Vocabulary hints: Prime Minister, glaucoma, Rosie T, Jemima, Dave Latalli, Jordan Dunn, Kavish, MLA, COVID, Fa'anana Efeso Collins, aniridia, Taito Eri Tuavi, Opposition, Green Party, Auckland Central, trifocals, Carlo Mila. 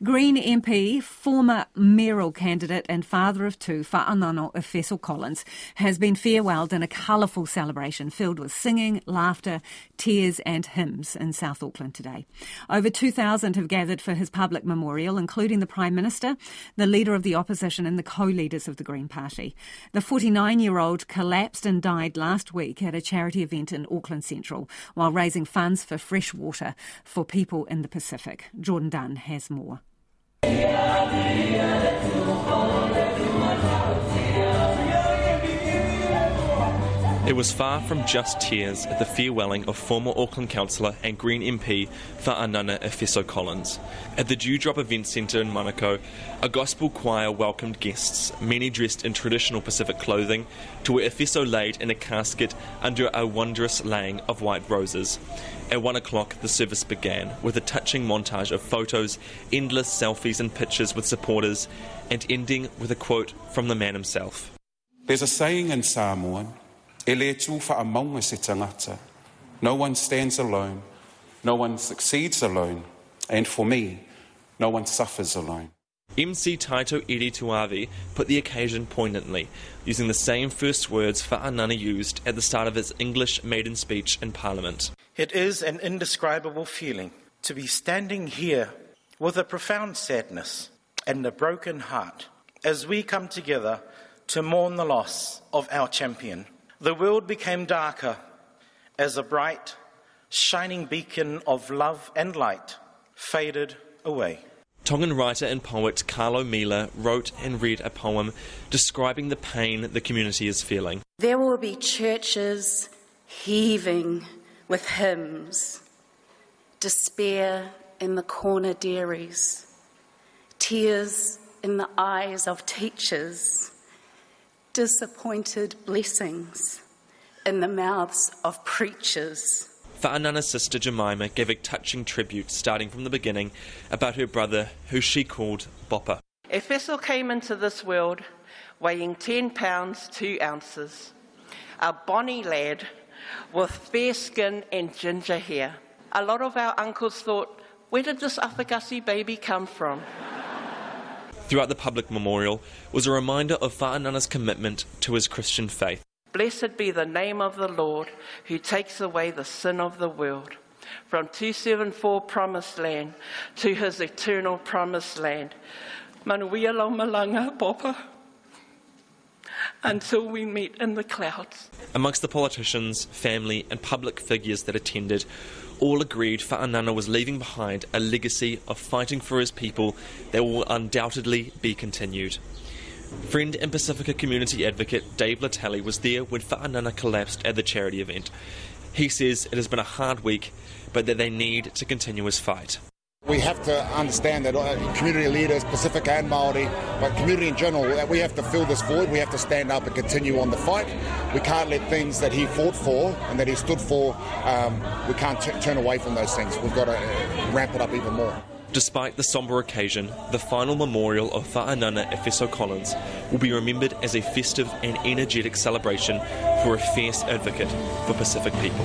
Green MP, former mayoral candidate and father of two, Fa'anana Efeso Collins, has been farewelled in a colourful celebration filled with singing, laughter, tears and hymns in South Auckland today. Over 2,000 have gathered for his public memorial, including the Prime Minister, the Leader of the Opposition and the co-leaders of the Green Party. The 49-year-old collapsed and died last week at a charity event in Auckland Central while raising funds for fresh water for people in the Pacific. Jordan Dunn has more. It was far from just tears at the farewelling of former Auckland councillor and Green MP Fa'anana Efeso Collins. At the Dewdrop Event Centre in Manukau, a gospel choir welcomed guests, many dressed in traditional Pacific clothing, to where Efeso laid in a casket under a wondrous laying of white roses. At 1 o'clock, the service began with a touching montage of photos, endless selfies and pictures with supporters, and ending with a quote from the man himself. There's a saying in Samoan, no one stands alone, no one succeeds alone, and for me, no one suffers alone. MC Taito Eri Tuavi put the occasion poignantly, using the same first words Fa'anana used at the start of his English maiden speech in Parliament. It is an indescribable feeling to be standing here with a profound sadness and a broken heart as we come together to mourn the loss of our champion. The world became darker as a bright, shining beacon of love and light faded away. Tongan writer and poet Carlo Mila wrote and read a poem describing the pain the community is feeling. There will be churches heaving with hymns, despair in the corner dairies, tears in the eyes of teachers, disappointed blessings in the mouths of preachers. Fa'anana's sister Jemima gave a touching tribute, starting from the beginning, about her brother, who she called Bopper. Efeso came into this world weighing 10 pounds, 2 ounces. A bonny lad with fair skin and ginger hair. A lot of our uncles thought, where did this Afakasi baby come from? Throughout the public memorial was a reminder of Fa'anana's commitment to his Christian faith. Blessed be the name of the Lord, who takes away the sin of the world. From 274 promised land to his eternal promised land. Manuia lo malanga, Papa. Until we meet in the clouds. Amongst the politicians, family and public figures that attended, all agreed Fa'anana was leaving behind a legacy of fighting for his people that will undoubtedly be continued. Friend and Pacifica community advocate Dave Latalli was there when Fa'anana collapsed at the charity event. He says it has been a hard week, but that they need to continue his fight. We have to understand that community leaders, Pacifica and Māori, but community in general, that we have to fill this void, we have to stand up and continue on the fight. We can't let things that he fought for and that he stood for, we can't turn away from those things. We've got to ramp it up even more. Despite the sombre occasion, the final memorial of Fa'anana Efeso Collins will be remembered as a festive and energetic celebration for a fierce advocate for Pacific people.